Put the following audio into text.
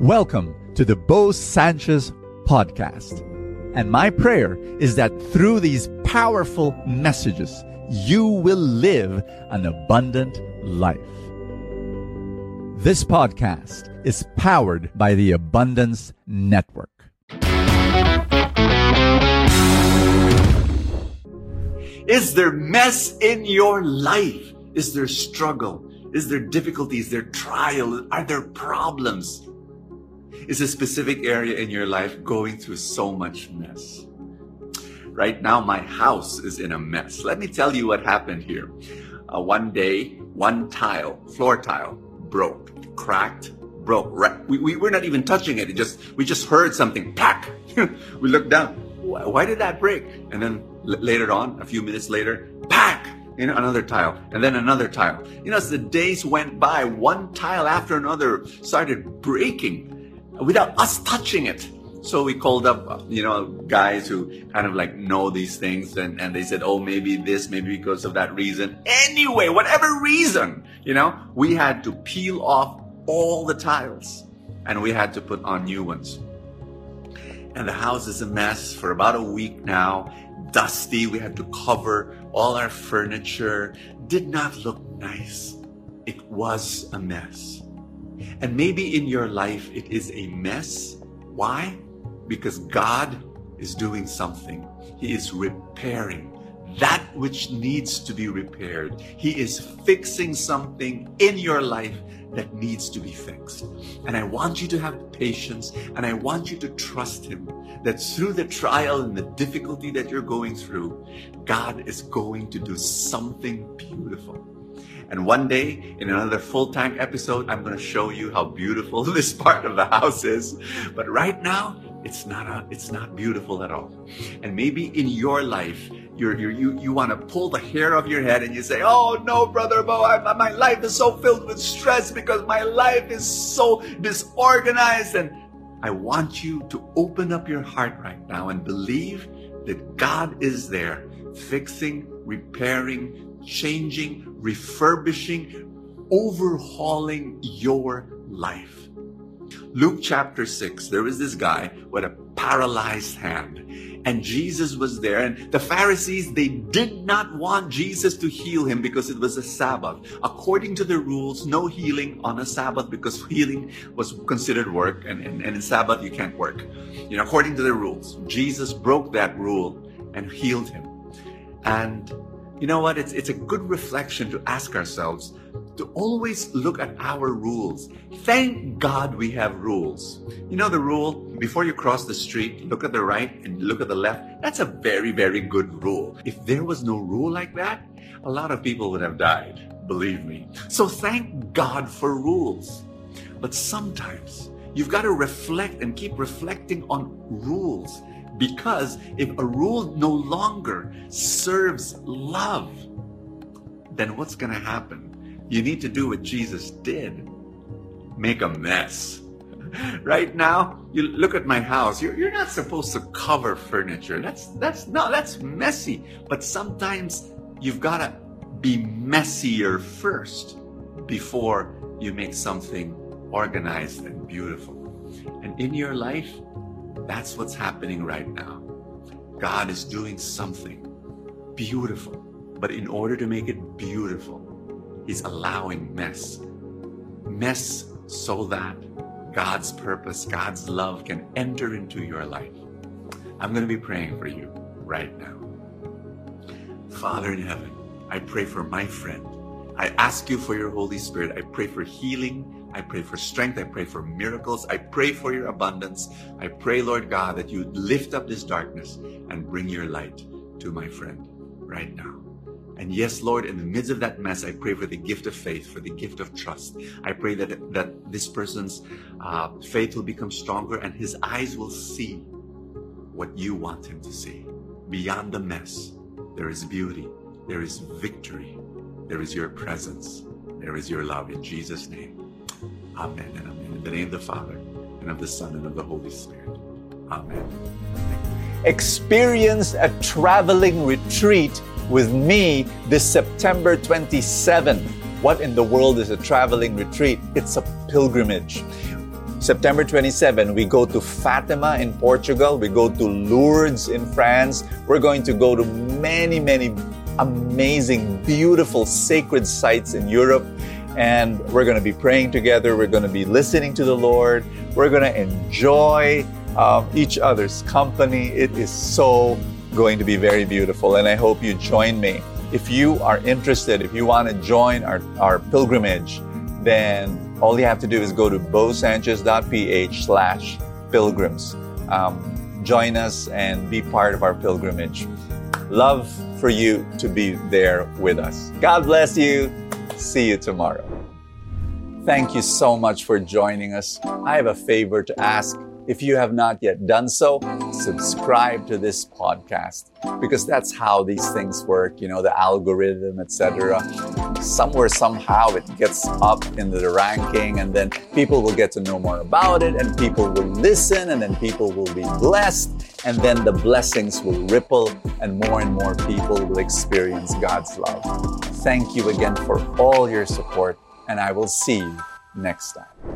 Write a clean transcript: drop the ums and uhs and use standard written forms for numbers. Welcome to the Bo Sanchez podcast. And my prayer is that through these powerful messages, you will live an abundant life. This podcast is powered by the Abundance Network. Is there mess in your life? Is there struggle? Is there difficulties? Is there trial? Are there problems? Is a specific area in your life going through so much mess? Right now, my house is in a mess. Let me tell you what happened here. One day, floor tile, broke, cracked, broke. Right? We were not even touching it. We just heard something, pack. We looked down. Why did that break? And then later on, a few minutes later, pack. Another tile, and then another tile. As the days went by, one tile after another started breaking without us touching it. So we called up, guys who kind of know these things, and they said, oh, maybe this, maybe because of that reason. Anyway, whatever reason, we had to peel off all the tiles and we had to put on new ones. And the house is a mess for about a week now, dusty. We had to cover all our furniture. Did not look nice. It was a mess. And maybe in your life, it is a mess. Why? Because God is doing something. He is repairing that which needs to be repaired. He is fixing something in your life that needs to be fixed. And I want you to have patience, and I want you to trust Him that through the trial and the difficulty that you're going through, God is going to do something beautiful. And one day, in another full-time episode, I'm going to show you how beautiful this part of the house is. But right now, it's not beautiful at all. And maybe in your life, you want to pull the hair off your head and you say, oh no, Brother Bo, my life is so filled with stress because my life is so disorganized. And I want you to open up your heart right now and believe that God is there fixing, repairing, changing, refurbishing, overhauling your life. Luke chapter 6, there was this guy with a paralyzed hand, and Jesus was there, and the Pharisees, they did not want Jesus to heal him because it was a Sabbath. According to the rules, no healing on a Sabbath because healing was considered work, and in Sabbath you can't work. According to the rules, Jesus broke that rule and healed him. And you know what? It's a good reflection to ask ourselves to always look at our rules. Thank God we have rules. The rule, before you cross the street, look at the right and look at the left. That's a very, very good rule. If there was no rule like that, a lot of people would have died, believe me. So thank God for rules. But sometimes you've got to reflect and keep reflecting on rules. Because if a rule no longer serves love, then what's going to happen? You need to do what Jesus did. Make a mess. Right now, you look at my house. You're not supposed to cover furniture. That's messy. But sometimes you've got to be messier first before you make something organized and beautiful. And in your life, that's what's happening right now. God is doing something beautiful, but in order to make it beautiful, He's allowing mess so that God's purpose, God's love can enter into your life. I'm going to be praying for you right now. Father in heaven, I pray for my friend. I ask you for your Holy Spirit. I pray for healing. I pray for strength. I pray for miracles. I pray for your abundance. I pray, Lord God, that you lift up this darkness and bring your light to my friend right now. And yes, Lord, in the midst of that mess, I pray for the gift of faith, for the gift of trust. I pray that this person's faith will become stronger and his eyes will see what you want him to see. Beyond the mess, there is beauty. There is victory. There is your presence. There is your love. In Jesus' name. Amen and amen. In the name of the Father, and of the Son, and of the Holy Spirit. Amen. Experience a traveling retreat with me this September 27. What in the world is a traveling retreat? It's a pilgrimage. September 27, we go to Fatima in Portugal. We go to Lourdes in France. We're going to go to many, many amazing, beautiful, sacred sites in Europe. And we're going to be praying together. We're going to be listening to the Lord. We're going to enjoy each other's company. It is so going to be very beautiful. And I hope you join me. If you are interested, if you want to join our pilgrimage, then all you have to do is go to bosanchez.ph/pilgrims. Join us and be part of our pilgrimage. Love for you to be there with us. God bless you. See you tomorrow. Thank you so much for joining us. I have a favor to ask. If you have not yet done so, subscribe to this podcast, because that's how these things work, you know, the algorithm, etc. Somewhere, somehow it gets up into the ranking, and then people will get to know more about it, and people will listen, and then people will be blessed, and then the blessings will ripple, and more people will experience God's love. Thank you again for all your support, and I will see you next time.